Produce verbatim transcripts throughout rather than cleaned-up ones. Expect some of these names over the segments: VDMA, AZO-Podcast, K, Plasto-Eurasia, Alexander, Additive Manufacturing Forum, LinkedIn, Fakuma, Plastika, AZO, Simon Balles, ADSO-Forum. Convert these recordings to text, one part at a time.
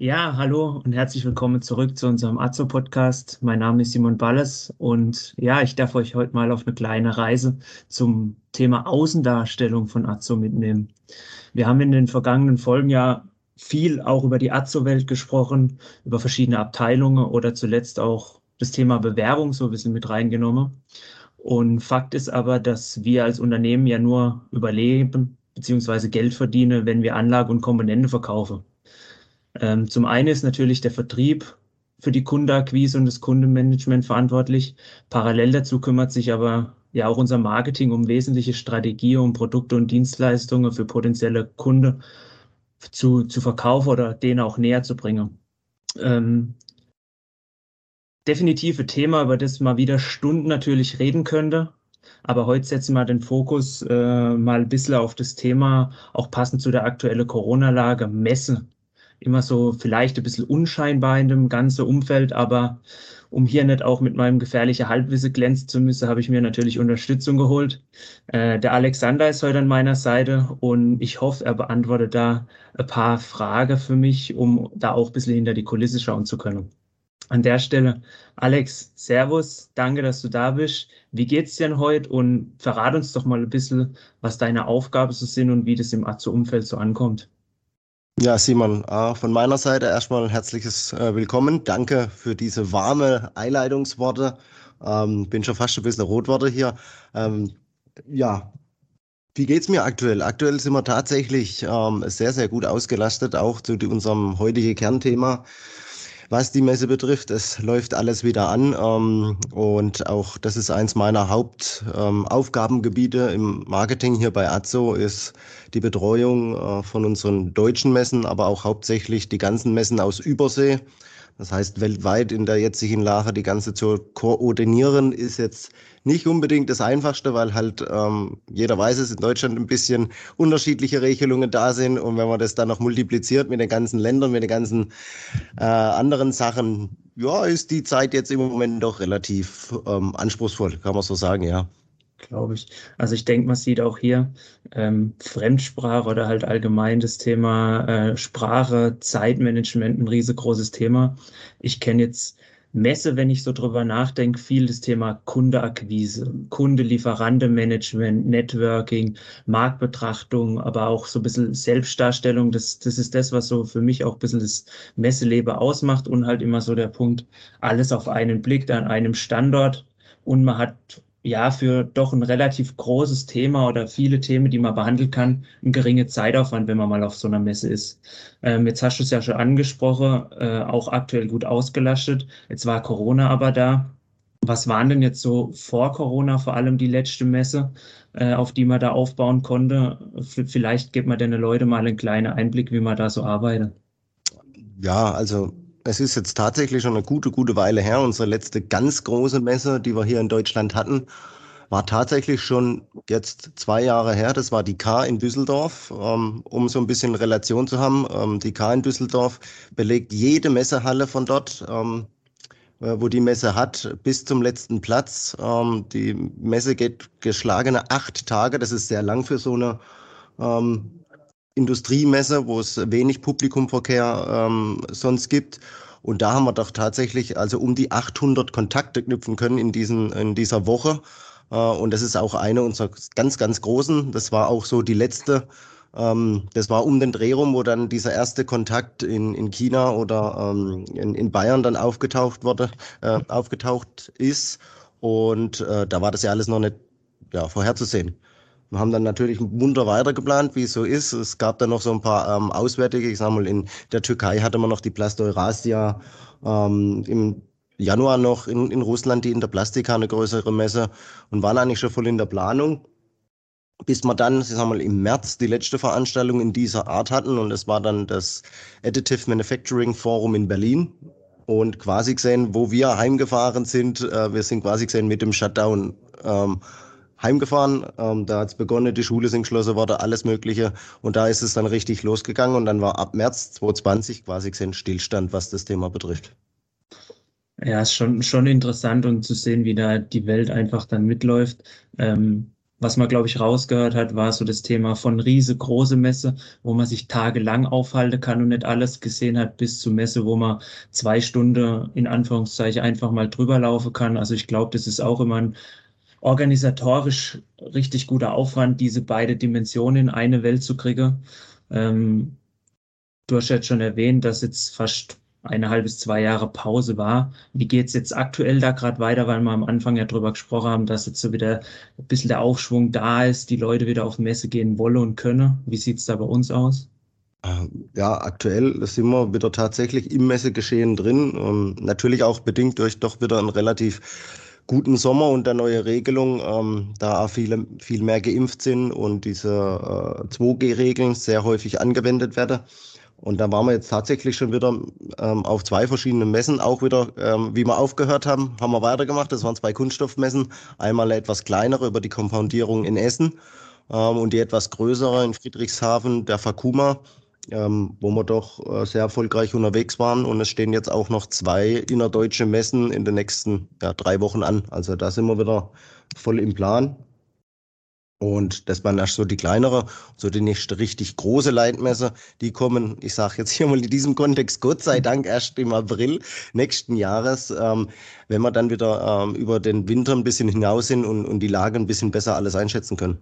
Ja, hallo und herzlich willkommen zurück zu unserem A Z O-Podcast. Mein Name ist Simon Balles und ja, ich darf euch heute mal auf eine kleine Reise zum Thema Außendarstellung von A Z O mitnehmen. Wir haben in den vergangenen Folgen ja viel auch über die A Z O-Welt gesprochen, über verschiedene Abteilungen oder zuletzt auch das Thema Bewerbung so ein bisschen mit reingenommen. Und Fakt ist aber, dass wir als Unternehmen ja nur überleben bzw. Geld verdienen, wenn wir Anlage und Komponente verkaufen. Zum einen ist natürlich der Vertrieb für die Kundenakquise und das Kundenmanagement verantwortlich. Parallel dazu kümmert sich aber ja auch unser Marketing um wesentliche Strategien, um Produkte und Dienstleistungen für potenzielle Kunden zu, zu verkaufen oder denen auch näher zu bringen. Ähm, definitiv ein Thema, über das man wieder Stunden natürlich reden könnte. Aber heute setzen wir den Fokus äh, mal ein bisschen auf das Thema, auch passend zu der aktuellen Corona-Lage, Messe. Immer so vielleicht ein bisschen unscheinbar in dem ganzen Umfeld, aber um hier nicht auch mit meinem gefährlichen Halbwissen glänzen zu müssen, habe ich mir natürlich Unterstützung geholt. Äh, der Alexander ist heute an meiner Seite und ich hoffe, er beantwortet da ein paar Fragen für mich, um da auch ein bisschen hinter die Kulisse schauen zu können. An der Stelle, Alex, servus, danke, dass du da bist. Wie geht's dir denn heute und verrat uns doch mal ein bisschen, was deine Aufgaben so sind und wie das im A Z O-Umfeld so ankommt. Ja, Simon, von meiner Seite erstmal ein herzliches Willkommen. Danke für diese warme Einleitungsworte. Ähm, bin schon fast ein bisschen Rotworte hier. Ähm, ja, wie geht's mir aktuell? Aktuell sind wir tatsächlich ähm, sehr, sehr gut ausgelastet, auch zu unserem heutigen Kernthema. Was die Messe betrifft, es läuft alles wieder an ähm, und auch das ist eins meiner Hauptaufgabengebiete ähm, im Marketing hier bei A Z O, ist die Betreuung äh, von unseren deutschen Messen, aber auch hauptsächlich die ganzen Messen aus Übersee. Das heißt, weltweit in der jetzigen Lage die ganze zu koordinieren, ist jetzt nicht unbedingt das Einfachste, weil halt ähm, jeder weiß es, in Deutschland ein bisschen unterschiedliche Regelungen da sind. Und wenn man das dann noch multipliziert mit den ganzen Ländern, mit den ganzen äh, anderen Sachen, ja, ist die Zeit jetzt im Moment doch relativ ähm, anspruchsvoll, kann man so sagen, ja. Glaube ich. Also ich denke, man sieht auch hier ähm, Fremdsprache oder halt allgemein das Thema äh, Sprache, Zeitmanagement, ein riesengroßes Thema. Ich kenne jetzt Messe, wenn ich so drüber nachdenke, viel das Thema Kundenakquise, Kunde-Lieferante-Management, Networking, Marktbetrachtung, aber auch so ein bisschen Selbstdarstellung. Das, das ist das, was so für mich auch ein bisschen das Messeleben ausmacht und halt immer so der Punkt, alles auf einen Blick, an einem Standort und man hat ja, für doch ein relativ großes Thema oder viele Themen, die man behandeln kann, ein geringer Zeitaufwand, wenn man mal auf so einer Messe ist. Ähm, jetzt hast du es ja schon angesprochen, äh, auch aktuell gut ausgelastet. Jetzt war Corona aber da. Was waren denn jetzt so vor Corona vor allem die letzte Messe, äh, auf die man da aufbauen konnte? F- vielleicht gibt man den Leuten mal einen kleinen Einblick, wie man da so arbeitet. Ja, also es ist jetzt tatsächlich schon eine gute, gute Weile her. Unsere letzte ganz große Messe, die wir hier in Deutschland hatten, war tatsächlich schon jetzt zwei Jahre her. Das war die K in Düsseldorf, um so ein bisschen Relation zu haben. Die K in Düsseldorf belegt jede Messehalle von dort, wo die Messe hat, bis zum letzten Platz. Die Messe geht geschlagene acht Tage. Das ist sehr lang für so eine Industriemesse, wo es wenig Publikumverkehr ähm, sonst gibt. Und da haben wir doch tatsächlich also um die achthundert Kontakte knüpfen können in, diesen, in dieser Woche. Äh, und das ist auch eine unserer ganz, ganz großen. Das war auch so die letzte. Ähm, das war um den Dreh rum, wo dann dieser erste Kontakt in, in China oder ähm, in, in Bayern dann aufgetaucht wurde, äh, aufgetaucht ist. Und äh, da war das ja alles noch nicht ja, vorherzusehen. Wir haben dann natürlich munter weitergeplant, wie es so ist. Es gab dann noch so ein paar ähm, Auswärtige. Ich sag mal, in der Türkei hatte man noch die Plasto-Eurasia. Ähm, im Januar noch in, in Russland die in der Plastika eine größere Messe und waren eigentlich schon voll in der Planung. Bis wir dann, ich sag mal, im März die letzte Veranstaltung in dieser Art hatten. Und das war dann das Additive Manufacturing Forum in Berlin. Und quasi gesehen, wo wir heimgefahren sind, äh, wir sind quasi gesehen mit dem Shutdown ähm, heimgefahren, ähm, da hat es begonnen, die Schule sind geschlossen worden, alles Mögliche und da ist es dann richtig losgegangen und dann war ab März zwanzig zwanzig quasi gesehen Stillstand, was das Thema betrifft. Ja, ist schon, schon interessant und zu sehen, wie da die Welt einfach dann mitläuft. Ähm, Was man, glaube ich, rausgehört hat, war so das Thema von riesengroße Messe, wo man sich tagelang aufhalten kann und nicht alles gesehen hat, bis zur Messe, wo man zwei Stunden in Anführungszeichen einfach mal drüber laufen kann. Also ich glaube, das ist auch immer ein organisatorisch richtig guter Aufwand, diese beide Dimensionen in eine Welt zu kriegen. Ähm, du hast jetzt schon erwähnt, dass jetzt fast eineinhalb bis zwei Jahre Pause war. Wie geht es jetzt aktuell da gerade weiter, weil wir am Anfang ja drüber gesprochen haben, dass jetzt so wieder ein bisschen der Aufschwung da ist, die Leute wieder auf Messe gehen wollen und können. Wie sieht es da bei uns aus? Ja, aktuell sind wir wieder tatsächlich im Messegeschehen drin. Und natürlich auch bedingt durch doch wieder einen relativ guten Sommer und der neue Regelung, ähm, da viele, viel mehr geimpft sind und diese äh, zwei G Regeln sehr häufig angewendet werden. Und da waren wir jetzt tatsächlich schon wieder ähm, auf zwei verschiedenen Messen, auch wieder, ähm, wie wir aufgehört haben, haben wir weitergemacht. Das waren zwei Kunststoffmessen, einmal eine etwas kleinere über die Kompoundierung in Essen ähm, und die etwas größere in Friedrichshafen, der Fakuma, ähm, wo wir doch äh, sehr erfolgreich unterwegs waren. Und es stehen jetzt auch noch zwei innerdeutsche Messen in den nächsten ja, drei Wochen an. Also da sind wir wieder voll im Plan. Und das waren erst so die kleinere, so die nächste richtig große Leitmesse, die kommen, ich sage jetzt hier mal in diesem Kontext, Gott sei Dank erst im April nächsten Jahres, ähm, wenn wir dann wieder ähm, über den Winter ein bisschen hinaus sind und, und die Lage ein bisschen besser alles einschätzen können.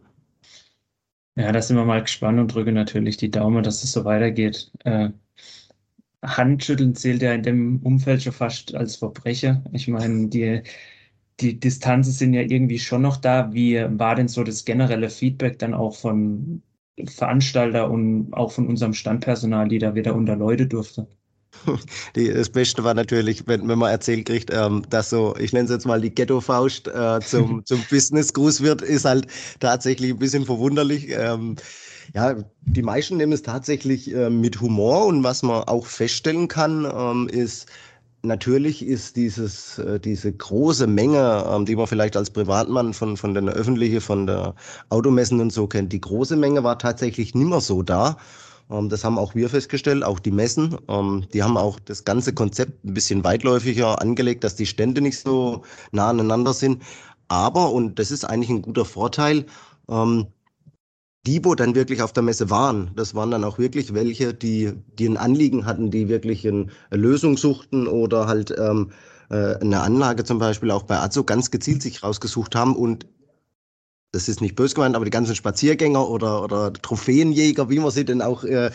Ja, da sind wir mal gespannt und drücken natürlich die Daumen, dass es so weitergeht. Äh, Handschütteln zählt ja in dem Umfeld schon fast als Verbrechen. Ich meine, die... Die Distanzen sind ja irgendwie schon noch da. Wie war denn so das generelle Feedback dann auch von Veranstalter und auch von unserem Standpersonal, die da wieder unter Leute durfte? Die, das Beste war natürlich, wenn, wenn man erzählt kriegt, ähm, dass so, ich nenne es jetzt mal die Ghetto-Faust äh, zum, zum Business-Gruß wird, ist halt tatsächlich ein bisschen verwunderlich. Ähm, ja, die meisten nehmen es tatsächlich äh, mit Humor und was man auch feststellen kann, ähm, ist, natürlich ist dieses, diese große Menge, die man vielleicht als Privatmann von, von den öffentlichen, von der Automessen und so kennt, die große Menge war tatsächlich nimmer so da. Das haben auch wir festgestellt, auch die Messen. Die haben auch das ganze Konzept ein bisschen weitläufiger angelegt, dass die Stände nicht so nah aneinander sind. Aber, und das ist eigentlich ein guter Vorteil, die, wo dann wirklich auf der Messe waren, das waren dann auch wirklich welche, die, die ein Anliegen hatten, die wirklich eine Lösung suchten oder halt ähm, äh, eine Anlage zum Beispiel auch bei A Z O ganz gezielt sich rausgesucht haben. Und das ist nicht böse gemeint, aber die ganzen Spaziergänger oder, oder Trophäenjäger, wie man sie denn auch äh,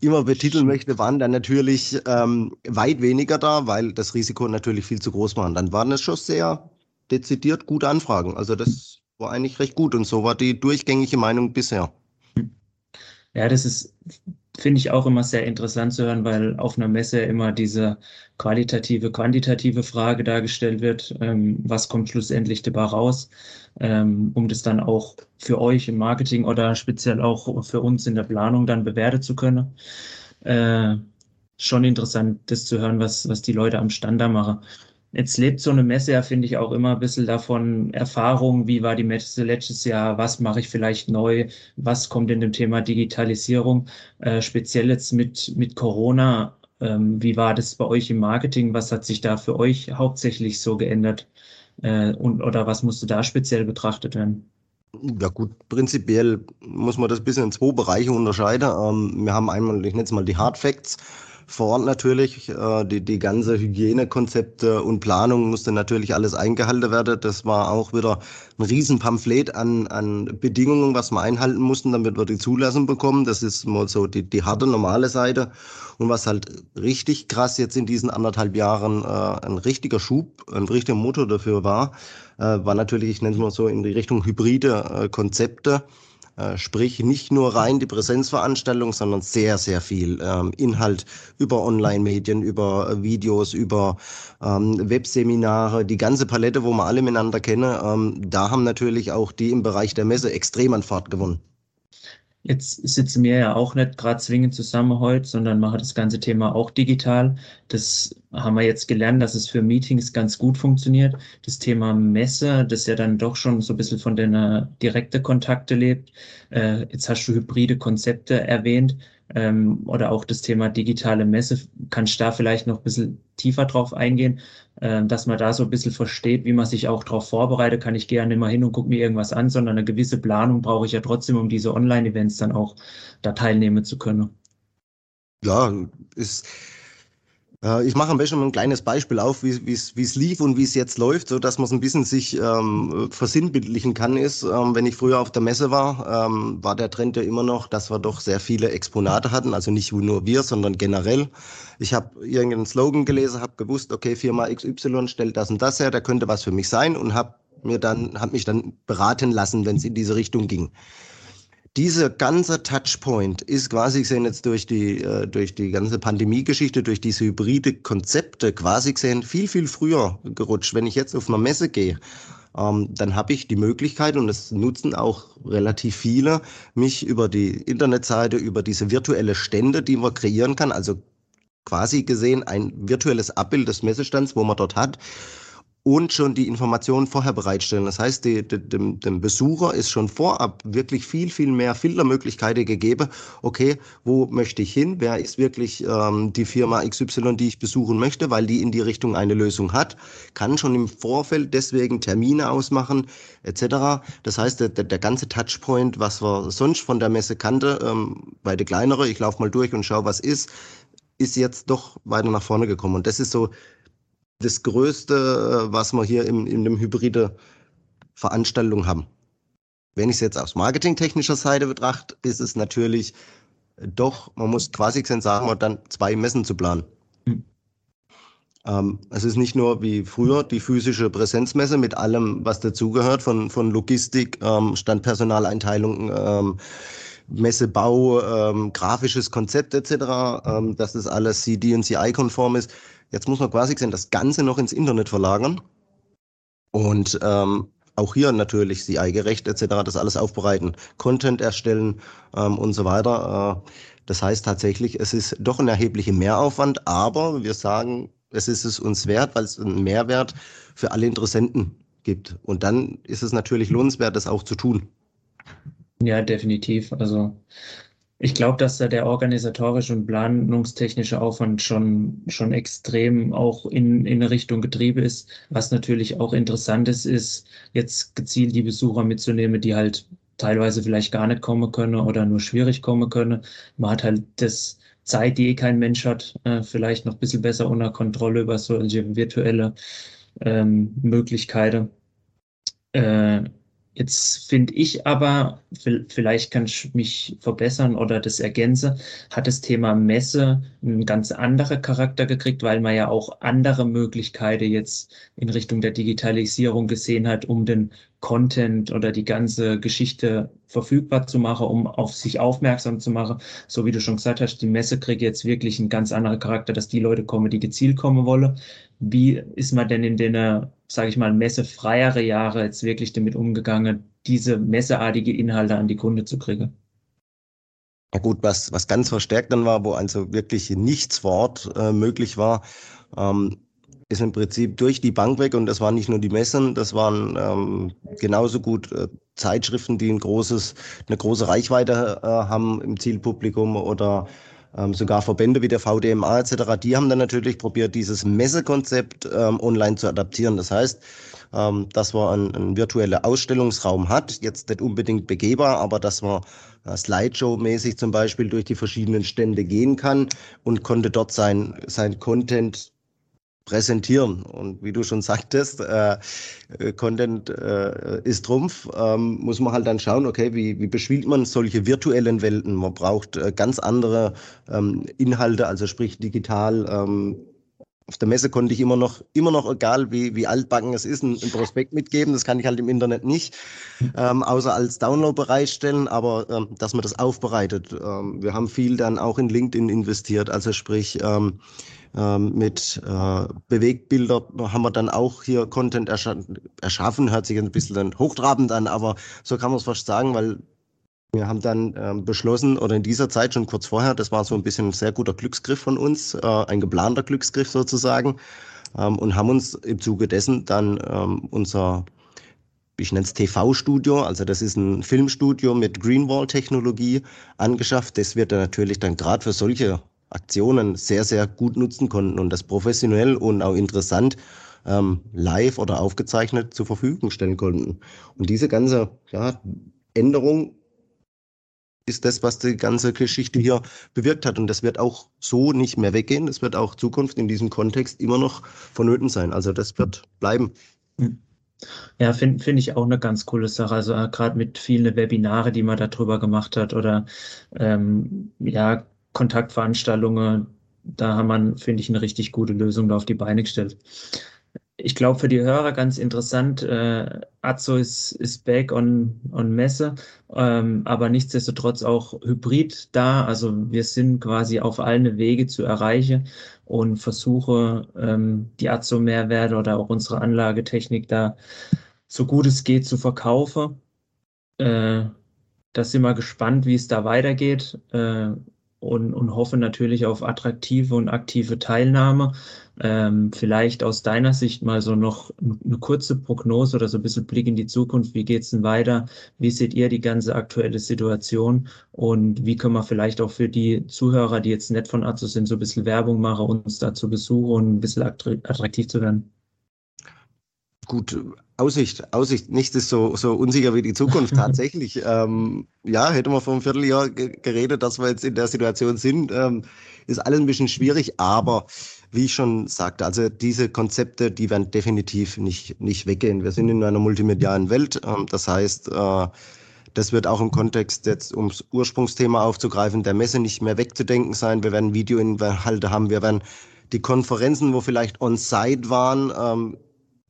immer betiteln möchte, waren dann natürlich ähm, weit weniger da, weil das Risiko natürlich viel zu groß war. Und dann waren es schon sehr dezidiert gute Anfragen. Also das war eigentlich recht gut und so war die durchgängige Meinung bisher. Ja, das ist, finde ich, auch immer sehr interessant zu hören, weil auf einer Messe immer diese qualitative, quantitative Frage dargestellt wird, ähm, was kommt schlussendlich dabei raus, ähm, um das dann auch für euch im Marketing oder speziell auch für uns in der Planung dann bewerten zu können. Äh, schon interessant, das zu hören, was, was die Leute am Stand da machen. Jetzt lebt so eine Messe ja, finde ich, auch immer ein bisschen davon Erfahrung, wie war die Messe letztes Jahr, was mache ich vielleicht neu, was kommt in dem Thema Digitalisierung, äh, speziell jetzt mit, mit Corona, ähm, wie war das bei euch im Marketing, was hat sich da für euch hauptsächlich so geändert äh, und oder was musste da speziell betrachtet werden? Ja gut, prinzipiell muss man das ein bisschen in zwei Bereiche unterscheiden. Ähm, wir haben einmal, ich nenne es mal die Hard Facts. Vor Ort natürlich, äh, die, die ganze Hygienekonzepte und Planung musste natürlich alles eingehalten werden. Das war auch wieder ein riesen Pamphlet an, an Bedingungen, was wir einhalten mussten, damit wir die Zulassung bekommen. Das ist mal so die, die harte, normale Seite. Und was halt richtig krass jetzt in diesen anderthalb Jahren äh, ein richtiger Schub, ein richtiger Motor dafür war, äh, war natürlich, ich nenne es mal so, in die Richtung hybride äh, Konzepte. Sprich, nicht nur rein die Präsenzveranstaltung, sondern sehr, sehr viel ähm, Inhalt über Online-Medien, über Videos, über ähm, Webseminare, die ganze Palette, wo wir alle miteinander kennen. Ähm, da haben natürlich auch die im Bereich der Messe extrem an Fahrt gewonnen. Jetzt sitzen wir ja auch nicht gerade zwingend zusammen heute, sondern machen das ganze Thema auch digital. Das haben wir jetzt gelernt, dass es für Meetings ganz gut funktioniert. Das Thema Messe, das ja dann doch schon so ein bisschen von den äh, direkten Kontakten lebt. Äh, jetzt hast du hybride Konzepte erwähnt. ähm, oder auch das Thema digitale Messe, kann ich da vielleicht noch ein bisschen tiefer drauf eingehen, ähm, dass man da so ein bisschen versteht, wie man sich auch darauf vorbereitet. Kann ich gerne immer hin und gucke mir irgendwas an, sondern eine gewisse Planung brauche ich ja trotzdem, um diese Online-Events dann auch da teilnehmen zu können. Ja, ist... Ich mache am besten mal ein kleines Beispiel auf, wie es lief und wie es jetzt läuft, so dass man es ein bisschen sich ähm, versinnbildlichen kann. Ist, ähm, wenn ich früher auf der Messe war, ähm, war der Trend ja immer noch, dass wir doch sehr viele Exponate hatten, also nicht nur wir, sondern generell. Ich habe irgendeinen Slogan gelesen, habe gewusst, okay, Firma X Y stellt das und das her, da könnte was für mich sein, und habe mir dann habe mich dann beraten lassen, wenn es in diese Richtung ging. Dieser ganze Touchpoint ist quasi gesehen jetzt durch die, äh, durch die ganze Pandemie-Geschichte, durch diese hybride Konzepte quasi gesehen viel, viel früher gerutscht. Wenn ich jetzt auf eine Messe gehe, ähm, dann habe ich die Möglichkeit, und das nutzen auch relativ viele, mich über die Internetseite, über diese virtuelle Stände, die man kreieren kann, also quasi gesehen ein virtuelles Abbild des Messestands, wo man dort hat, und schon die Informationen vorher bereitstellen. Das heißt, die, die, dem, dem Besucher ist schon vorab wirklich viel, viel mehr Filtermöglichkeiten gegeben. Okay, wo möchte ich hin? Wer ist wirklich ähm, die Firma X Y, die ich besuchen möchte, weil die in die Richtung eine Lösung hat? Kann schon im Vorfeld deswegen Termine ausmachen, et cetera. Das heißt, der, der ganze Touchpoint, was wir sonst von der Messe kannte, ähm, bei der kleineren, ich laufe mal durch und schaue, was ist, ist jetzt doch weiter nach vorne gekommen. Und das ist so das Größte, was wir hier in, in dem hybride Veranstaltung haben. Wenn ich es jetzt aus marketingtechnischer Seite betrachte, ist es natürlich doch, man muss quasi sagen, dann zwei Messen zu planen. Mhm. Ähm, es ist nicht nur wie früher die physische Präsenzmesse mit allem, was dazugehört, von, von Logistik, ähm, Standpersonaleinteilung, ähm, Messebau, ähm, grafisches Konzept et cetera, ähm, dass das alles C D und C I-konform ist. Jetzt muss man quasi gesehen das Ganze noch ins Internet verlagern und ähm, auch hier natürlich C I-gerecht et cetera, das alles aufbereiten, Content erstellen ähm, und so weiter. Äh, das heißt tatsächlich, es ist doch ein erheblicher Mehraufwand, aber wir sagen, es ist es uns wert, weil es einen Mehrwert für alle Interessenten gibt. Und dann ist es natürlich lohnenswert, das auch zu tun. Ja, definitiv. Also ich glaube, dass da der organisatorische und planungstechnische Aufwand schon, schon extrem auch in, in Richtung Getriebe ist. Was natürlich auch interessant ist, ist jetzt gezielt die Besucher mitzunehmen, die halt teilweise vielleicht gar nicht kommen können oder nur schwierig kommen können. Man hat halt das Zeit, die eh kein Mensch hat, äh, vielleicht noch ein bisschen besser unter Kontrolle über solche virtuelle ähm, Möglichkeiten. Äh, Jetzt finde ich aber, vielleicht kann ich mich verbessern oder das ergänze, hat das Thema Messe einen ganz anderen Charakter gekriegt, weil man ja auch andere Möglichkeiten jetzt in Richtung der Digitalisierung gesehen hat, um den Content oder die ganze Geschichte verfügbar zu machen, um auf sich aufmerksam zu machen. So wie du schon gesagt hast, die Messe kriegt jetzt wirklich einen ganz anderen Charakter, dass die Leute kommen, die gezielt kommen wollen. Wie ist man denn in den, sage ich mal, messefreiere Jahre jetzt wirklich damit umgegangen, diese messeartige Inhalte an die Kunde zu kriegen? Na gut, was, was ganz verstärkt dann war, wo also wirklich nichts vor Ort äh, möglich war, ähm, ist im Prinzip durch die Bank weg, und das waren nicht nur die Messen, das waren ähm, genauso gut äh, Zeitschriften, die ein großes, eine große Reichweite äh, haben im Zielpublikum, oder ähm, sogar Verbände wie der V D M A et cetera. Die haben dann natürlich probiert, dieses Messekonzept ähm, online zu adaptieren. Das heißt, ähm, dass man einen, einen virtuellen Ausstellungsraum hat, jetzt nicht unbedingt begehbar, aber dass man äh, Slideshow-mäßig zum Beispiel durch die verschiedenen Stände gehen kann und konnte dort sein, sein Content präsentieren. Und wie du schon sagtest, äh, Content äh, ist Trumpf, ähm, muss man halt dann schauen, okay, wie, wie bespielt man solche virtuellen Welten? Man braucht äh, ganz andere ähm, Inhalte, also sprich digital. Ähm, auf der Messe konnte ich immer noch, immer noch egal wie, wie altbacken es ist, einen Prospekt mitgeben, das kann ich halt im Internet nicht, ähm, außer als Download bereitstellen, aber ähm, dass man das aufbereitet. Ähm, wir haben viel dann auch in LinkedIn investiert, also sprich, ähm, mit äh, Bewegtbildern haben wir dann auch hier Content erscha erschaffen, hört sich ein bisschen dann hochtrabend an, aber so kann man es fast sagen, weil wir haben dann äh, beschlossen, oder in dieser Zeit schon kurz vorher, das war so ein bisschen ein sehr guter Glücksgriff von uns, äh, ein geplanter Glücksgriff sozusagen, ähm, und haben uns im Zuge dessen dann ähm, unser ich nenne es T V-Studio, also das ist ein Filmstudio mit Greenwall-Technologie angeschafft. Das wird dann natürlich dann gerade für solche Aktionen sehr, sehr gut nutzen konnten und das professionell und auch interessant ähm, live oder aufgezeichnet zur Verfügung stellen konnten. Und diese ganze ja, Änderung ist das, was die ganze Geschichte hier bewirkt hat. Und das wird auch so nicht mehr weggehen. Das wird auch Zukunft in diesem Kontext immer noch vonnöten sein. Also das wird bleiben. Mhm. Ja, finde find ich auch eine ganz coole Sache. Also gerade mit vielen Webinare, die man darüber gemacht hat oder ähm, ja, Kontaktveranstaltungen, da haben man, finde ich, eine richtig gute Lösung da auf die Beine gestellt. Ich glaube, für die Hörer ganz interessant, äh, A Z O ist, ist back on, on Messe, ähm, aber nichtsdestotrotz auch hybrid da. Also wir sind quasi auf allen Wege zu erreichen und versuche, ähm, die A Z O-Mehrwerte oder auch unsere Anlagetechnik da so gut es geht zu verkaufen. Äh, da sind wir gespannt, wie es da weitergeht. Äh, Und, und hoffe natürlich auf attraktive und aktive Teilnahme. Ähm, vielleicht aus deiner Sicht mal so noch eine kurze Prognose oder so ein bisschen Blick in die Zukunft. Wie geht es denn weiter? Wie seht ihr die ganze aktuelle Situation? Und wie können wir vielleicht auch für die Zuhörer, die jetzt nicht von A Z O sind, so ein bisschen Werbung machen, uns da zu besuchen und ein bisschen attraktiv zu werden? Gut, Aussicht, Aussicht, nichts ist so, so unsicher wie die Zukunft tatsächlich. ähm, ja, hätten wir vor einem Vierteljahr g- geredet, dass wir jetzt in der Situation sind, ähm, ist alles ein bisschen schwierig, aber wie ich schon sagte, also diese Konzepte, die werden definitiv nicht, nicht weggehen. Wir sind in einer multimedialen Welt, ähm, das heißt, äh, das wird auch im Kontext, jetzt ums Ursprungsthema aufzugreifen, der Messe nicht mehr wegzudenken sein. Wir werden Videoinhalte haben, wir werden die Konferenzen, wo vielleicht on-site waren, ähm,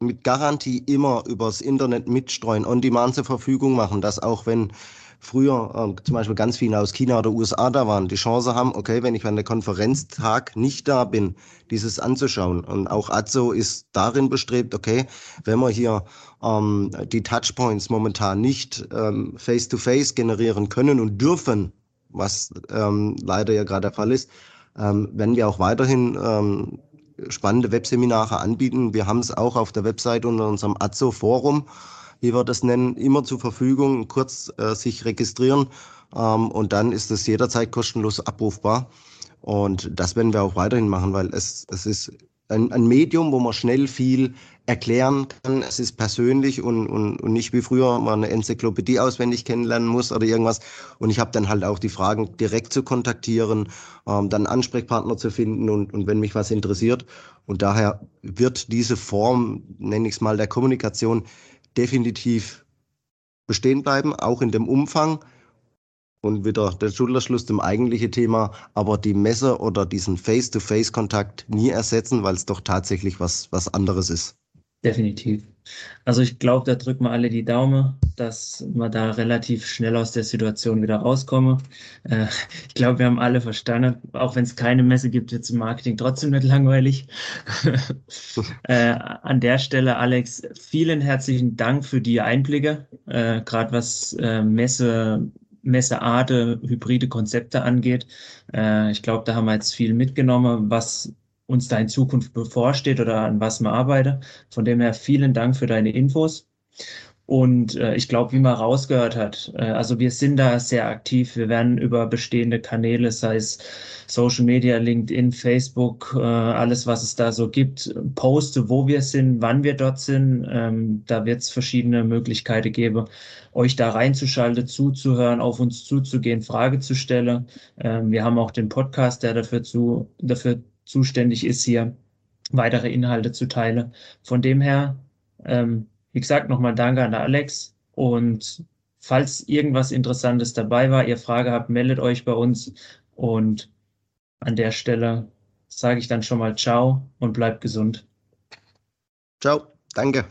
mit Garantie immer übers Internet mitstreuen, on-demand zur Verfügung machen, dass auch wenn früher äh, zum Beispiel ganz viele aus China oder U S A da waren, die Chance haben, okay, wenn ich an der Konferenztag nicht da bin, dieses anzuschauen. Und auch A Z O ist darin bestrebt, okay, wenn wir hier ähm, die Touchpoints momentan nicht ähm, face-to-face generieren können und dürfen, was ähm, leider ja gerade der Fall ist, ähm, werden wir auch weiterhin ähm, spannende Webseminare anbieten. Wir haben es auch auf der Website unter unserem A D S O-Forum, wie wir das nennen, immer zur Verfügung, kurz äh, sich registrieren ähm, und dann ist es jederzeit kostenlos abrufbar und das werden wir auch weiterhin machen, weil es, es ist ein, ein Medium, wo man schnell viel erklären kann. Es ist persönlich und, und, und nicht wie früher, man eine Enzyklopädie auswendig kennenlernen muss oder irgendwas. Und ich habe dann halt auch die Fragen direkt zu kontaktieren, ähm, dann Ansprechpartner zu finden und, und wenn mich was interessiert. Und daher wird diese Form, nenne ich es mal, der Kommunikation definitiv bestehen bleiben, auch in dem Umfang. Und wieder der Schulterschluss zum eigentlichen Thema, aber die Messe oder diesen Face-to-Face-Kontakt nie ersetzen, weil es doch tatsächlich was, was anderes ist. Definitiv. Also ich glaube, da drücken wir alle die Daumen, dass wir da relativ schnell aus der Situation wieder rauskommen. Äh, ich glaube, wir haben alle verstanden, auch wenn es keine Messe gibt, wird es im Marketing trotzdem nicht langweilig. äh, an der Stelle, Alex, vielen herzlichen Dank für die Einblicke, äh, gerade was äh, Messe, Messearte, hybride Konzepte angeht. Äh, ich glaube, da haben wir jetzt viel mitgenommen, was uns da in Zukunft bevorsteht oder an was man arbeitet. Von dem her vielen Dank für deine Infos. Und äh, ich glaube, wie man rausgehört hat, äh, also wir sind da sehr aktiv. Wir werden über bestehende Kanäle, sei es Social Media, LinkedIn, Facebook, äh, alles, was es da so gibt, poste, wo wir sind, wann wir dort sind. Ähm, da wird es verschiedene Möglichkeiten geben, euch da reinzuschalten, zuzuhören, auf uns zuzugehen, Frage zu stellen. Ähm, wir haben auch den Podcast, der dafür zu, dafür zuständig ist, hier weitere Inhalte zu teilen. Von dem her, ähm, wie gesagt, nochmal Danke an Alex und falls irgendwas Interessantes dabei war, ihr Frage habt, meldet euch bei uns und an der Stelle sage ich dann schon mal Ciao und bleibt gesund. Ciao, danke.